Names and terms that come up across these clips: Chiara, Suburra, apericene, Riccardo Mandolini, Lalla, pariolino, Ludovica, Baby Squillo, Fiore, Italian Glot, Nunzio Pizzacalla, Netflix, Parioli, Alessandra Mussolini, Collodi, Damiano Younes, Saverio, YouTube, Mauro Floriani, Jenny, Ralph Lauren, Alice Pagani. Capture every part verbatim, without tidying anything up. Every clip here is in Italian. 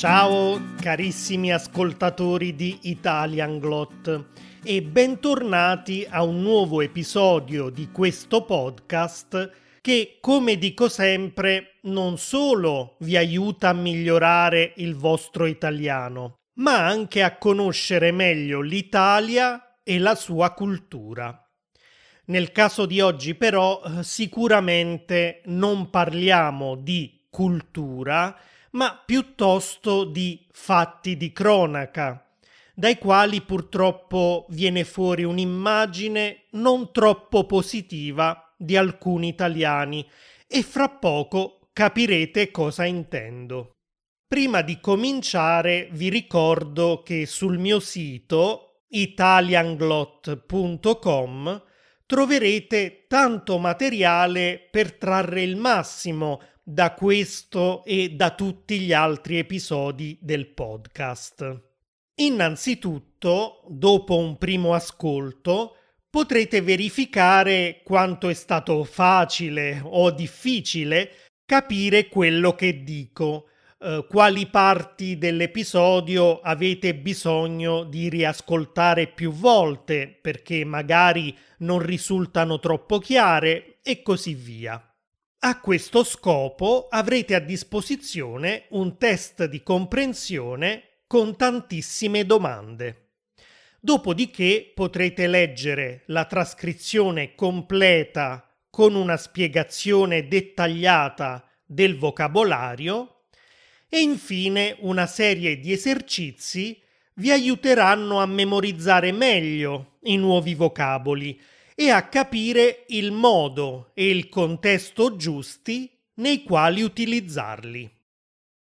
Ciao carissimi ascoltatori di Italian Glot e bentornati a un nuovo episodio di questo podcast che, come dico sempre, non solo vi aiuta a migliorare il vostro italiano, ma anche a conoscere meglio l'Italia e la sua cultura. Nel caso di oggi però sicuramente non parliamo di cultura, ma piuttosto di fatti di cronaca, dai quali purtroppo viene fuori un'immagine non troppo positiva di alcuni italiani e fra poco capirete cosa intendo. Prima di cominciare vi ricordo che sul mio sito italian glot punto com troverete tanto materiale per trarre il massimo da questo e da tutti gli altri episodi del podcast. Innanzitutto, dopo un primo ascolto, potrete verificare quanto è stato facile o difficile capire quello che dico, eh, quali parti dell'episodio avete bisogno di riascoltare più volte perché magari non risultano troppo chiare e così via. A questo scopo avrete a disposizione un test di comprensione con tantissime domande. Dopodiché potrete leggere la trascrizione completa con una spiegazione dettagliata del vocabolario e infine una serie di esercizi vi aiuteranno a memorizzare meglio i nuovi vocaboli e a capire il modo e il contesto giusti nei quali utilizzarli.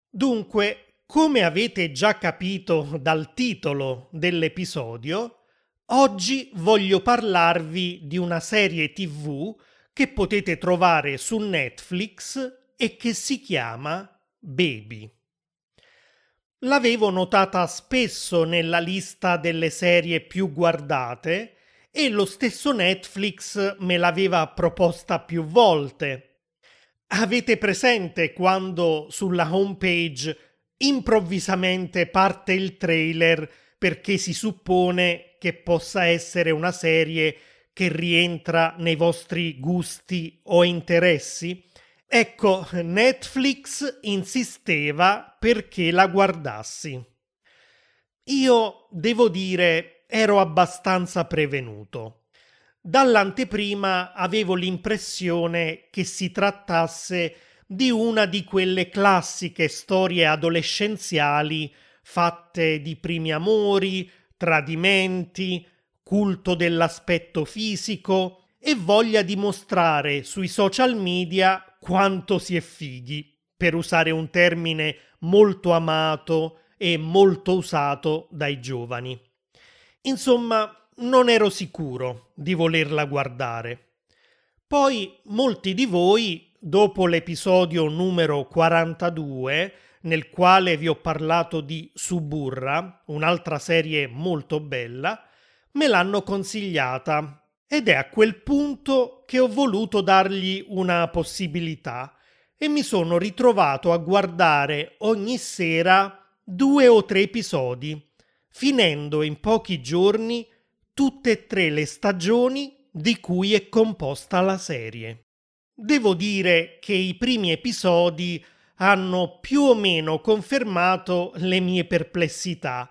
Dunque, come avete già capito dal titolo dell'episodio, oggi voglio parlarvi di una serie tivù che potete trovare su Netflix e che si chiama Baby. L'avevo notata spesso nella lista delle serie più guardate e lo stesso Netflix me l'aveva proposta più volte. Avete presente quando sulla homepage improvvisamente parte il trailer perché si suppone che possa essere una serie che rientra nei vostri gusti o interessi? Ecco, Netflix insisteva perché la guardassi. Io devo dire ero abbastanza prevenuto. Dall'anteprima avevo l'impressione che si trattasse di una di quelle classiche storie adolescenziali fatte di primi amori, tradimenti, culto dell'aspetto fisico e voglia di mostrare sui social media quanto si è fighi, per usare un termine molto amato e molto usato dai giovani. Insomma, non ero sicuro di volerla guardare. Poi molti di voi, dopo l'episodio numero quarantadue, nel quale vi ho parlato di Suburra, un'altra serie molto bella, me l'hanno consigliata ed è a quel punto che ho voluto dargli una possibilità e mi sono ritrovato a guardare ogni sera due o tre episodi, finendo in pochi giorni tutte e tre le stagioni di cui è composta la serie. Devo dire che i primi episodi hanno più o meno confermato le mie perplessità,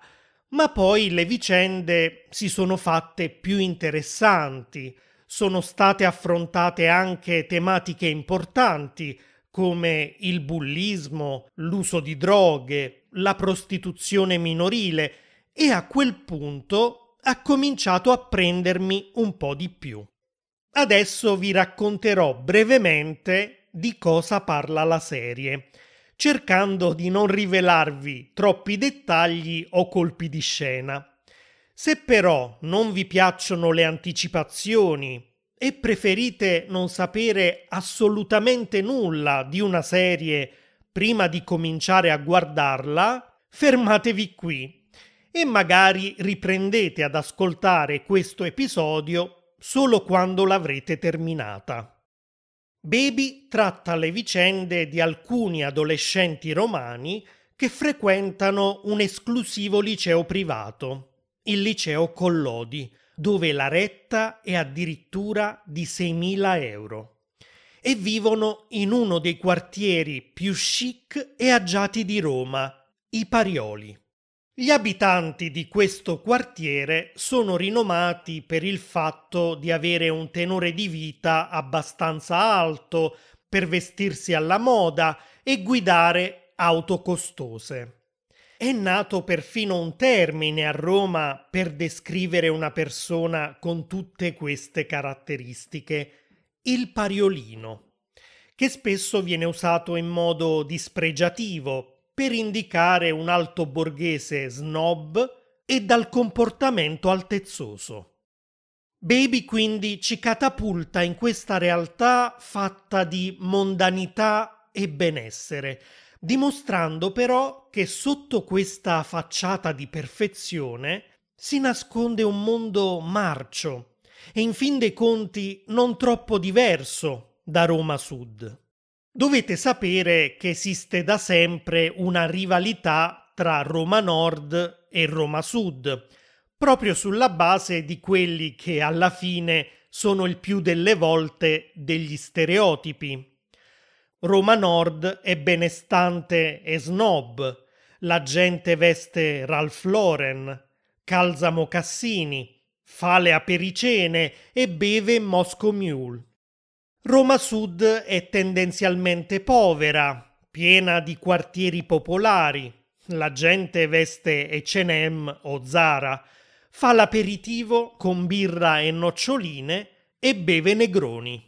ma poi le vicende si sono fatte più interessanti, sono state affrontate anche tematiche importanti come il bullismo, l'uso di droghe, la prostituzione minorile, e a quel punto ha cominciato a prendermi un po' di più. Adesso vi racconterò brevemente di cosa parla la serie, cercando di non rivelarvi troppi dettagli o colpi di scena. Se però non vi piacciono le anticipazioni e preferite non sapere assolutamente nulla di una serie prima di cominciare a guardarla, fermatevi qui e magari riprendete ad ascoltare questo episodio solo quando l'avrete terminata. Baby tratta le vicende di alcuni adolescenti romani che frequentano un esclusivo liceo privato, il liceo Collodi, dove la retta è addirittura di seimila euro, e vivono in uno dei quartieri più chic e agiati di Roma, i Parioli. Gli abitanti di questo quartiere sono rinomati per il fatto di avere un tenore di vita abbastanza alto, per vestirsi alla moda e guidare auto costose. È nato perfino un termine a Roma per descrivere una persona con tutte queste caratteristiche, il pariolino, che spesso viene usato in modo dispregiativo per indicare un altoborghese snob e dal comportamento altezzoso. Baby quindi ci catapulta in questa realtà fatta di mondanità e benessere, dimostrando però che sotto questa facciata di perfezione si nasconde un mondo marcio e in fin dei conti non troppo diverso da Roma Sud. Dovete sapere che esiste da sempre una rivalità tra Roma Nord e Roma Sud, proprio sulla base di quelli che alla fine sono il più delle volte degli stereotipi. Roma Nord è benestante e snob, la gente veste Ralph Lauren, calza mocassini, fa le apericene e beve Moscow Mule. Roma Sud è tendenzialmente povera, piena di quartieri popolari, la gente veste acca e emme o Zara, fa l'aperitivo con birra e noccioline e beve Negroni.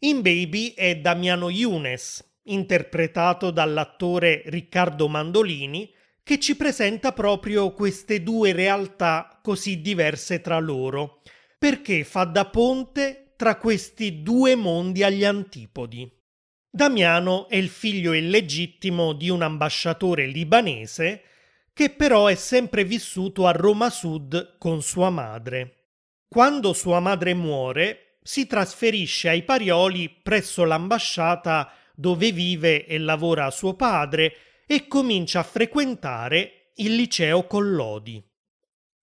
In Baby è Damiano Younes, interpretato dall'attore Riccardo Mandolini, che ci presenta proprio queste due realtà così diverse tra loro, perché fa da ponte tra questi due mondi agli antipodi. Damiano è il figlio illegittimo di un ambasciatore libanese, che però è sempre vissuto a Roma Sud con sua madre. Quando sua madre muore, si trasferisce ai Parioli presso l'ambasciata dove vive e lavora suo padre e comincia a frequentare il liceo Collodi.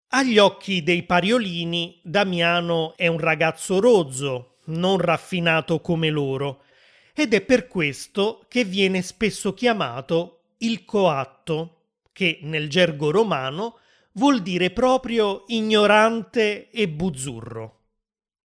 Agli occhi dei pariolini, Damiano è un ragazzo rozzo, non raffinato come loro, ed è per questo che viene spesso chiamato il coatto, che nel gergo romano vuol dire proprio ignorante e buzzurro.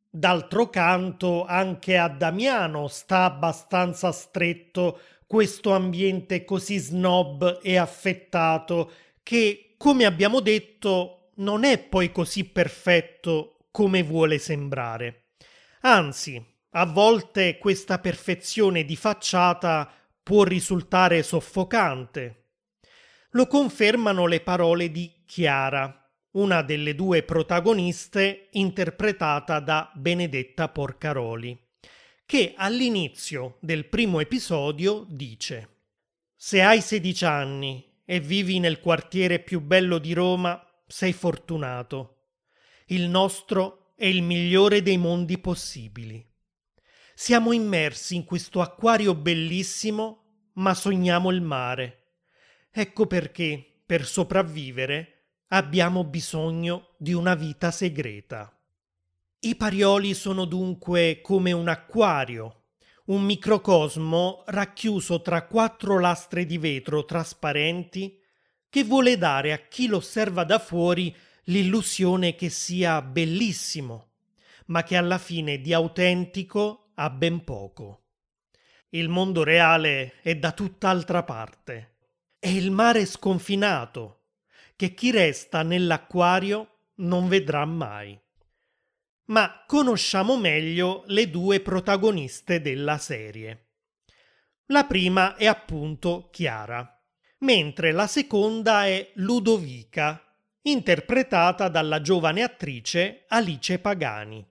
D'altro canto anche a Damiano sta abbastanza stretto questo ambiente così snob e affettato che, come abbiamo detto, non è poi così perfetto come vuole sembrare. Anzi, a volte questa perfezione di facciata può risultare soffocante. Lo confermano le parole di Chiara, una delle due protagoniste interpretata da Benedetta Porcaroli, che all'inizio del primo episodio dice: «Se hai sedici anni e vivi nel quartiere più bello di Roma, sei fortunato. Il nostro è il migliore dei mondi possibili. Siamo immersi in questo acquario bellissimo, ma sogniamo il mare. Ecco perché, per sopravvivere, abbiamo bisogno di una vita segreta». I Parioli sono dunque come un acquario, un microcosmo racchiuso tra quattro lastre di vetro trasparenti che vuole dare a chi lo osserva da fuori l'illusione che sia bellissimo, ma che alla fine di autentico ha ben poco. Il mondo reale è da tutt'altra parte. È il mare sconfinato, che chi resta nell'acquario non vedrà mai. Ma conosciamo meglio le due protagoniste della serie. La prima è appunto Chiara, mentre la seconda è Ludovica, interpretata dalla giovane attrice Alice Pagani.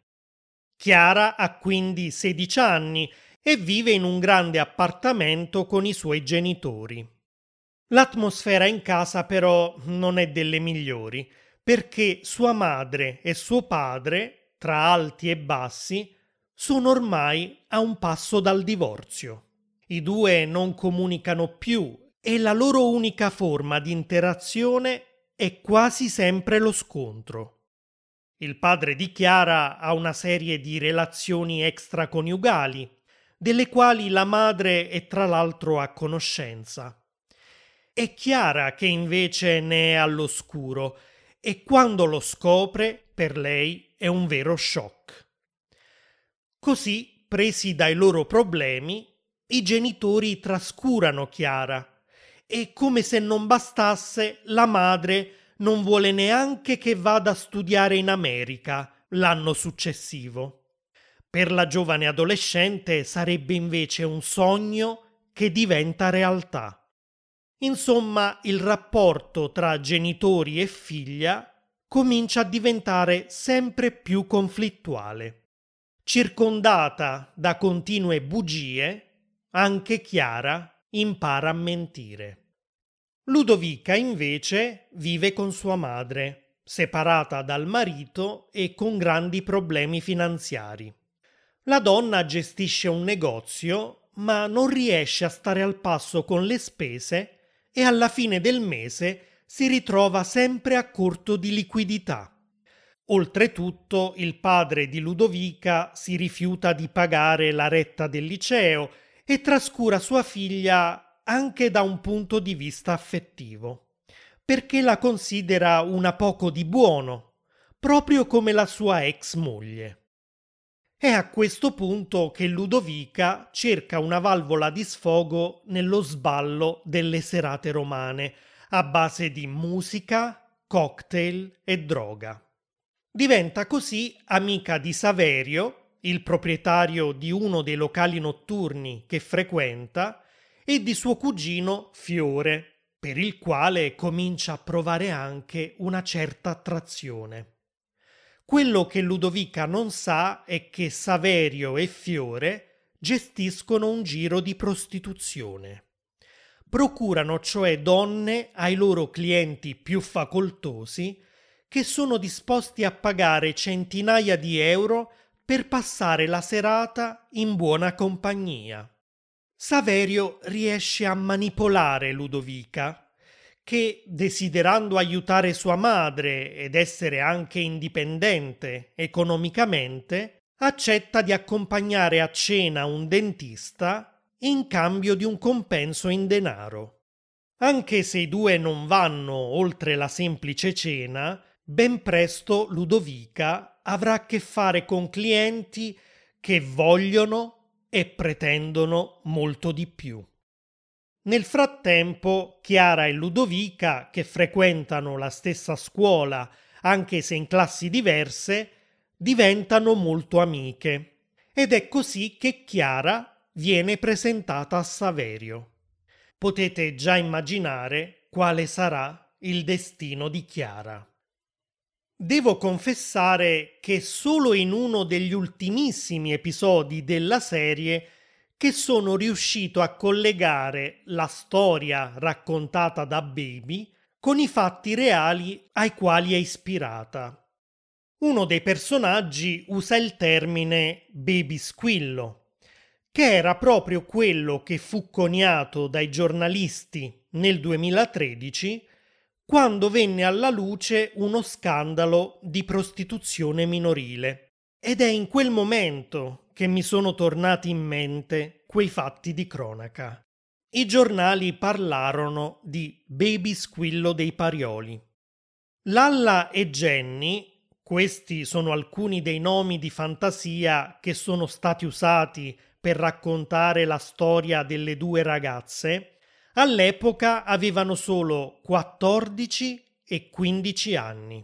Chiara ha quindi sedici anni e vive in un grande appartamento con i suoi genitori. L'atmosfera in casa però non è delle migliori, perché sua madre e suo padre, tra alti e bassi, sono ormai a un passo dal divorzio. I due non comunicano più e la loro unica forma di interazione è quasi sempre lo scontro. Il padre di Chiara ha una serie di relazioni extraconiugali, delle quali la madre è tra l'altro a conoscenza. È Chiara che invece ne è all'oscuro e quando lo scopre, per lei è un vero shock. Così, presi dai loro problemi, i genitori trascurano Chiara e, come se non bastasse, la madre non vuole neanche che vada a studiare in America l'anno successivo. Per la giovane adolescente sarebbe invece un sogno che diventa realtà. Insomma, il rapporto tra genitori e figlia comincia a diventare sempre più conflittuale. Circondata da continue bugie, anche Chiara impara a mentire. Ludovica invece vive con sua madre, separata dal marito e con grandi problemi finanziari. La donna gestisce un negozio, ma non riesce a stare al passo con le spese e alla fine del mese si ritrova sempre a corto di liquidità. Oltretutto, il padre di Ludovica si rifiuta di pagare la retta del liceo e trascura sua figlia anche da un punto di vista affettivo, perché la considera una poco di buono, proprio come la sua ex moglie. È a questo punto che Ludovica cerca una valvola di sfogo nello sballo delle serate romane, a base di musica, cocktail e droga. Diventa così amica di Saverio, il proprietario di uno dei locali notturni che frequenta, e di suo cugino Fiore, per il quale comincia a provare anche una certa attrazione. Quello che Ludovica non sa è che Saverio e Fiore gestiscono un giro di prostituzione. Procurano cioè donne ai loro clienti più facoltosi che sono disposti a pagare centinaia di euro per passare la serata in buona compagnia. Saverio riesce a manipolare Ludovica, che, desiderando aiutare sua madre ed essere anche indipendente economicamente, accetta di accompagnare a cena un dentista in cambio di un compenso in denaro. Anche se i due non vanno oltre la semplice cena, ben presto Ludovica avrà a che fare con clienti che vogliono e pretendono molto di più. Nel frattempo, Chiara e Ludovica, che frequentano la stessa scuola, anche se in classi diverse, diventano molto amiche. Ed è così che Chiara viene presentata a Saverio. Potete già immaginare quale sarà il destino di Chiara. Devo confessare che solo in uno degli ultimissimi episodi della serie che sono riuscito a collegare la storia raccontata da Baby con i fatti reali ai quali è ispirata. Uno dei personaggi usa il termine Baby Squillo, che era proprio quello che fu coniato dai giornalisti nel duemilatredici quando venne alla luce uno scandalo di prostituzione minorile. Ed è in quel momento che mi sono tornati in mente quei fatti di cronaca. I giornali parlarono di Baby Squillo dei Parioli. Lalla e Jenny, questi sono alcuni dei nomi di fantasia che sono stati usati per raccontare la storia delle due ragazze, all'epoca avevano solo quattordici e quindici anni.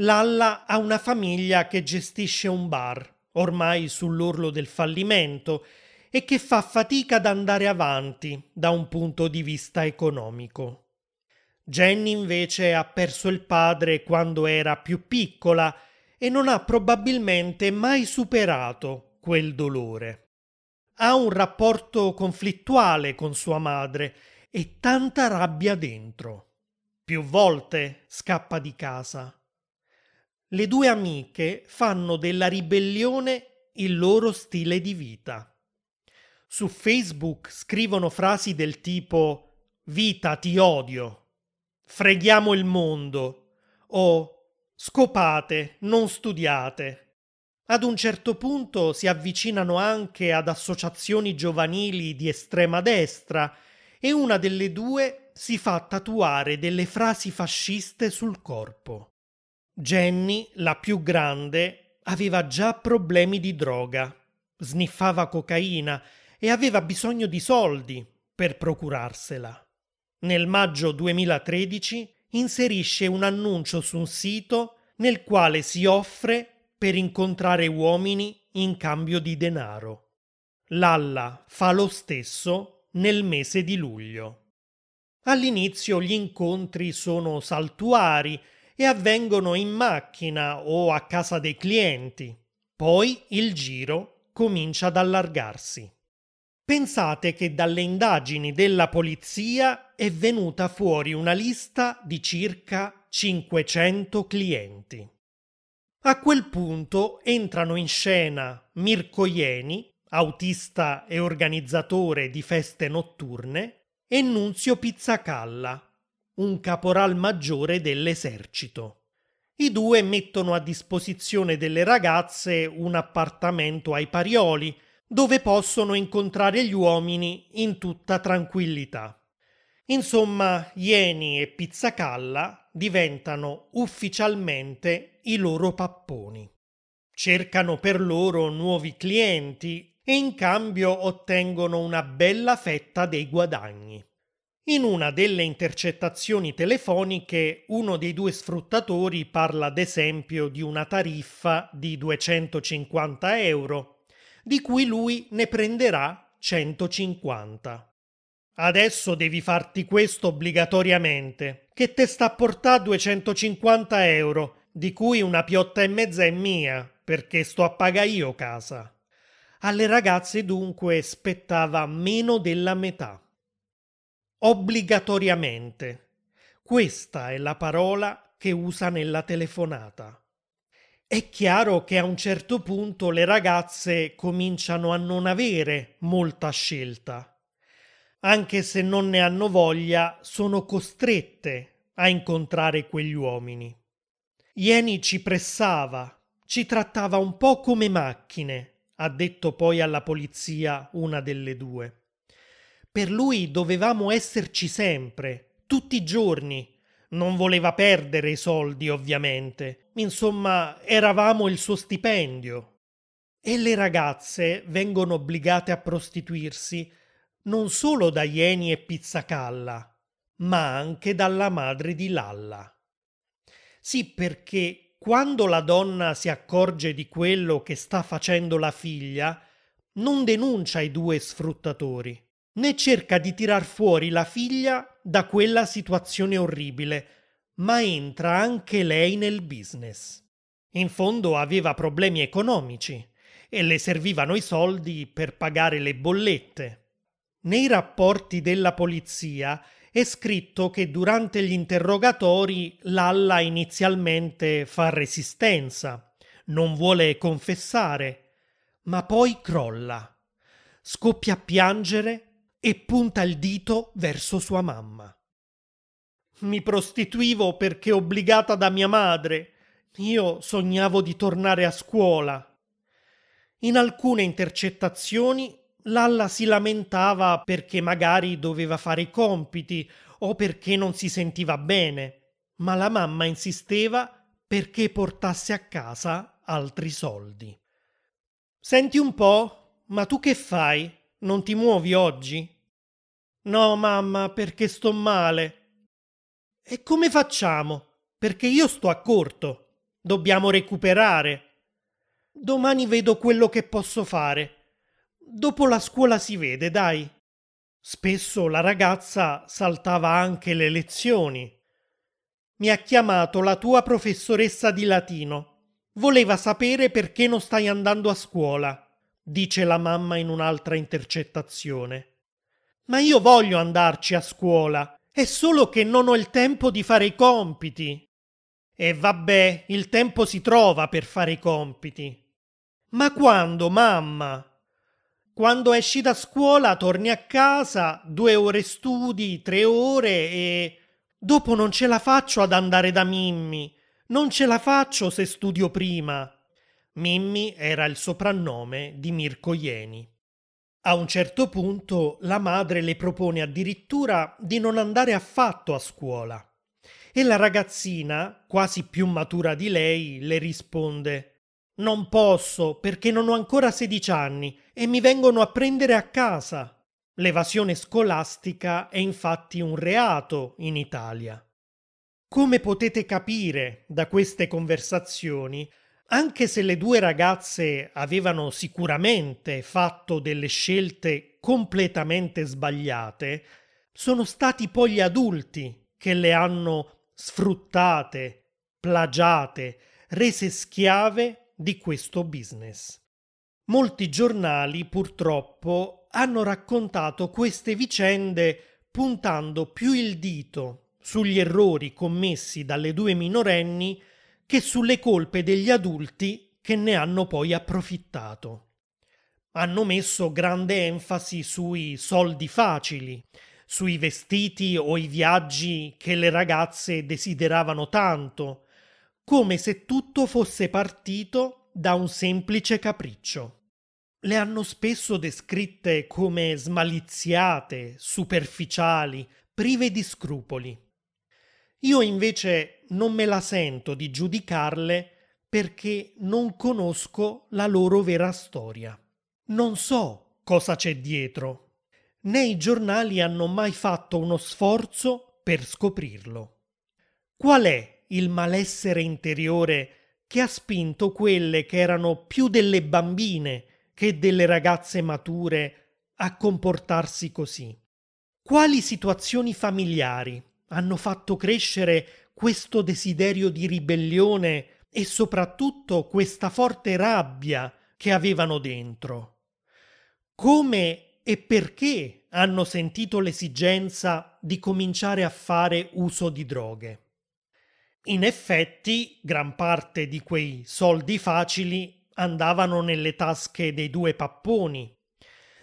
Lalla ha una famiglia che gestisce un bar, ormai sull'orlo del fallimento, e che fa fatica ad andare avanti da un punto di vista economico. Jenny invece ha perso il padre quando era più piccola e non ha probabilmente mai superato quel dolore. Ha un rapporto conflittuale con sua madre e tanta rabbia dentro. Più volte scappa di casa. Le due amiche fanno della ribellione il loro stile di vita. Su Facebook scrivono frasi del tipo Vita, ti odio. Freghiamo il mondo. O scopate, non studiate. Ad un certo punto si avvicinano anche ad associazioni giovanili di estrema destra e una delle due si fa tatuare delle frasi fasciste sul corpo. Jenny, la più grande, aveva già problemi di droga, sniffava cocaina e aveva bisogno di soldi per procurarsela. Nel maggio duemilatredici inserisce un annuncio su un sito nel quale si offre per incontrare uomini in cambio di denaro. Lalla fa lo stesso nel mese di luglio. All'inizio gli incontri sono saltuari e avvengono in macchina o a casa dei clienti. Poi il giro comincia ad allargarsi. Pensate che dalle indagini della polizia è venuta fuori una lista di circa cinquecento clienti. A quel punto entrano in scena Mirko Ieni, autista e organizzatore di feste notturne, e Nunzio Pizzacalla, un caporal maggiore dell'esercito. I due mettono a disposizione delle ragazze un appartamento ai Parioli, dove possono incontrare gli uomini in tutta tranquillità. Insomma, Ieni e Pizzacalla diventano ufficialmente i loro papponi. Cercano per loro nuovi clienti e in cambio ottengono una bella fetta dei guadagni. In una delle intercettazioni telefoniche uno dei due sfruttatori parla ad esempio di una tariffa di duecentocinquanta euro, di cui lui ne prenderà centocinquanta. Adesso devi farti questo obbligatoriamente, che te sta a portare duecentocinquanta euro, di cui una piotta e mezza è mia, perché sto a pagare io casa. Alle ragazze dunque spettava meno della metà. Obbligatoriamente. Questa è la parola che usa nella telefonata. È chiaro che a un certo punto le ragazze cominciano a non avere molta scelta. Anche se non ne hanno voglia, sono costrette a incontrare quegli uomini. Ieni ci pressava, ci trattava un po' come macchine, ha detto poi alla polizia una delle due. Per lui dovevamo esserci sempre, tutti i giorni. Non voleva perdere i soldi, ovviamente. Insomma, eravamo il suo stipendio. E le ragazze vengono obbligate a prostituirsi non solo da Ieni e Pizzacalla, ma anche dalla madre di Lalla. Sì, perché quando la donna si accorge di quello che sta facendo la figlia, non denuncia i due sfruttatori, né cerca di tirar fuori la figlia da quella situazione orribile, ma entra anche lei nel business. In fondo aveva problemi economici e le servivano i soldi per pagare le bollette. Nei rapporti della polizia è scritto che durante gli interrogatori Lalla inizialmente fa resistenza, non vuole confessare, ma poi crolla, scoppia a piangere e punta il dito verso sua mamma. Mi prostituivo perché obbligata da mia madre. Io sognavo di tornare a scuola. In alcune intercettazioni Lalla si lamentava perché magari doveva fare i compiti o perché non si sentiva bene, ma la mamma insisteva perché portasse a casa altri soldi. Senti un po', ma tu che fai? Non ti muovi oggi? No, mamma, perché sto male. E come facciamo? Perché io sto a corto. Dobbiamo recuperare. Domani vedo quello che posso fare. Dopo la scuola si vede, dai. Spesso la ragazza saltava anche le lezioni. Mi ha chiamato la tua professoressa di latino. Voleva sapere perché non stai andando a scuola, dice la mamma in un'altra intercettazione. Ma io voglio andarci a scuola, è solo che non ho il tempo di fare i compiti. E vabbè, il tempo si trova per fare i compiti. Ma quando, mamma? Quando esci da scuola torni a casa, due ore studi, tre ore e... Dopo non ce la faccio ad andare da Mimmi, non ce la faccio se studio prima. Mimmi era il soprannome di Mirko Ieni. A un certo punto la madre le propone addirittura di non andare affatto a scuola e la ragazzina, quasi più matura di lei, le risponde: «Non posso, perché non ho ancora sedici anni e mi vengono a prendere a casa». L'evasione scolastica è infatti un reato in Italia. Come potete capire da queste conversazioni, anche se le due ragazze avevano sicuramente fatto delle scelte completamente sbagliate, sono stati poi gli adulti che le hanno sfruttate, plagiate, rese schiave di questo business. Molti giornali, purtroppo, hanno raccontato queste vicende puntando più il dito sugli errori commessi dalle due minorenni che sulle colpe degli adulti che ne hanno poi approfittato. Hanno messo grande enfasi sui soldi facili, sui vestiti o i viaggi che le ragazze desideravano tanto, come se tutto fosse partito da un semplice capriccio. Le hanno spesso descritte come smaliziate, superficiali, prive di scrupoli. Io invece non me la sento di giudicarle perché non conosco la loro vera storia. Non so cosa c'è dietro, né i giornali hanno mai fatto uno sforzo per scoprirlo. Qual è il malessere interiore che ha spinto quelle che erano più delle bambine che delle ragazze mature a comportarsi così? Quali situazioni familiari hanno fatto crescere questo desiderio di ribellione e soprattutto questa forte rabbia che avevano dentro? Come e perché hanno sentito l'esigenza di cominciare a fare uso di droghe? In effetti, gran parte di quei soldi facili andavano nelle tasche dei due papponi.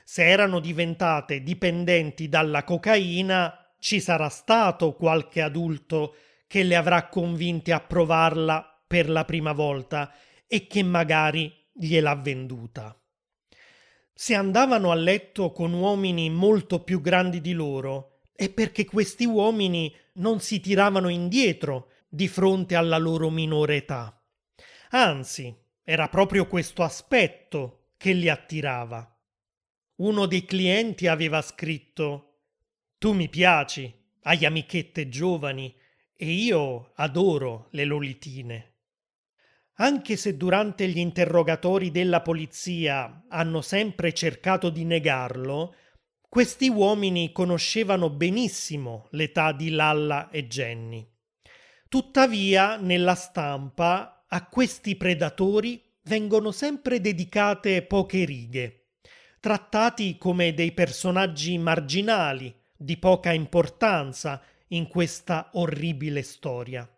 Se erano diventate dipendenti dalla cocaina, ci sarà stato qualche adulto che le avrà convinte a provarla per la prima volta e che magari gliel'ha venduta. Se andavano a letto con uomini molto più grandi di loro, è perché questi uomini non si tiravano indietro di fronte alla loro minore età. Anzi, era proprio questo aspetto che li attirava. Uno dei clienti aveva scritto: «Tu mi piaci, hai amichette giovani e io adoro le lolitine». Anche se durante gli interrogatori della polizia hanno sempre cercato di negarlo, questi uomini conoscevano benissimo l'età di Lalla e Jenny. Tuttavia, nella stampa a questi predatori vengono sempre dedicate poche righe, trattati come dei personaggi marginali, di poca importanza in questa orribile storia.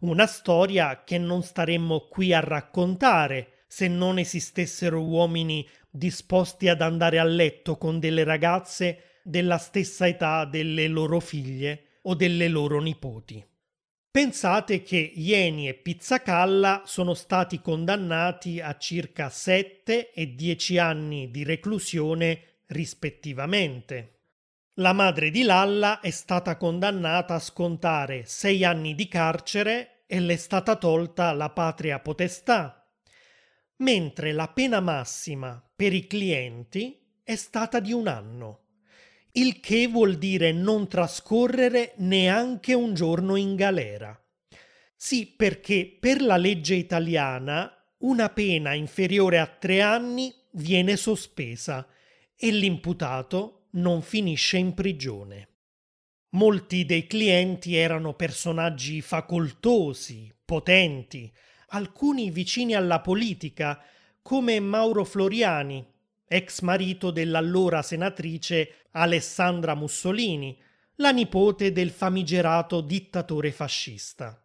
Una storia che non staremmo qui a raccontare se non esistessero uomini disposti ad andare a letto con delle ragazze della stessa età delle loro figlie o delle loro nipoti. Pensate che Ieni e Pizzacalla sono stati condannati a circa sette e dieci anni di reclusione rispettivamente. La madre di Lalla è stata condannata a scontare sei anni di carcere e le è stata tolta la patria potestà, mentre la pena massima per i clienti è stata di un anno. Il che vuol dire non trascorrere neanche un giorno in galera. Sì, perché per la legge italiana una pena inferiore a tre anni viene sospesa e l'imputato non finisce in prigione. Molti dei clienti erano personaggi facoltosi, potenti, alcuni vicini alla politica, come Mauro Floriani, ex marito dell'allora senatrice Alessandra Mussolini, la nipote del famigerato dittatore fascista.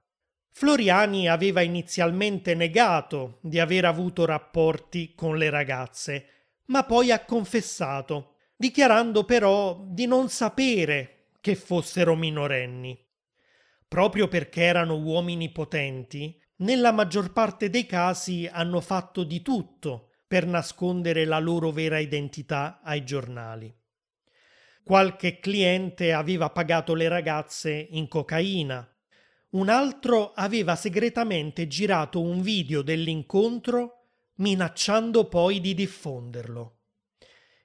Floriani aveva inizialmente negato di aver avuto rapporti con le ragazze, ma poi ha confessato, dichiarando però di non sapere che fossero minorenni. Proprio perché erano uomini potenti, nella maggior parte dei casi hanno fatto di tutto per nascondere la loro vera identità ai giornali. Qualche cliente aveva pagato le ragazze in cocaina, un altro aveva segretamente girato un video dell'incontro minacciando poi di diffonderlo.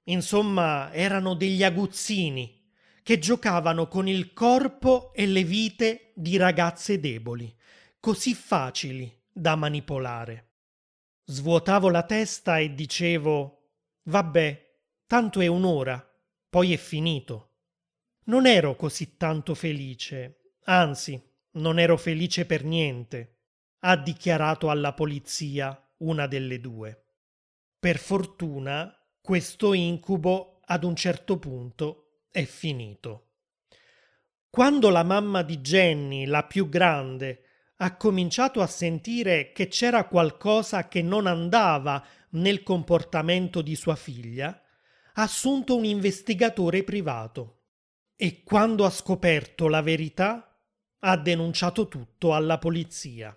Insomma, erano degli aguzzini che giocavano con il corpo e le vite di ragazze deboli, così facili da manipolare. Svuotavo la testa e dicevo: vabbè, tanto è un'ora, poi è finito. Non ero così tanto felice, anzi, non ero felice per niente, ha dichiarato alla polizia una delle due. Per fortuna, questo incubo ad un certo punto è finito. Quando la mamma di Jenny, la più grande, ha cominciato a sentire che c'era qualcosa che non andava nel comportamento di sua figlia, ha assunto un investigatore privato e quando ha scoperto la verità ha denunciato tutto alla polizia.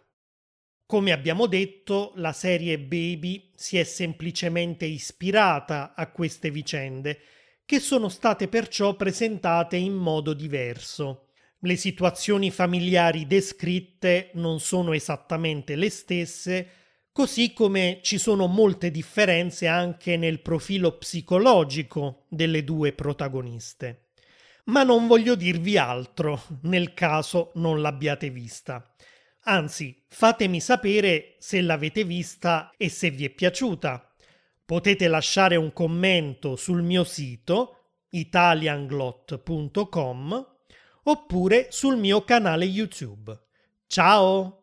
Come abbiamo detto, la serie Baby si è semplicemente ispirata a queste vicende, che sono state perciò presentate in modo diverso. Le situazioni familiari descritte non sono esattamente le stesse, così come ci sono molte differenze anche nel profilo psicologico delle due protagoniste. Ma non voglio dirvi altro, nel caso non l'abbiate vista. Anzi, fatemi sapere se l'avete vista e se vi è piaciuta. Potete lasciare un commento sul mio sito italian glot punto com oppure sul mio canale YouTube. Ciao!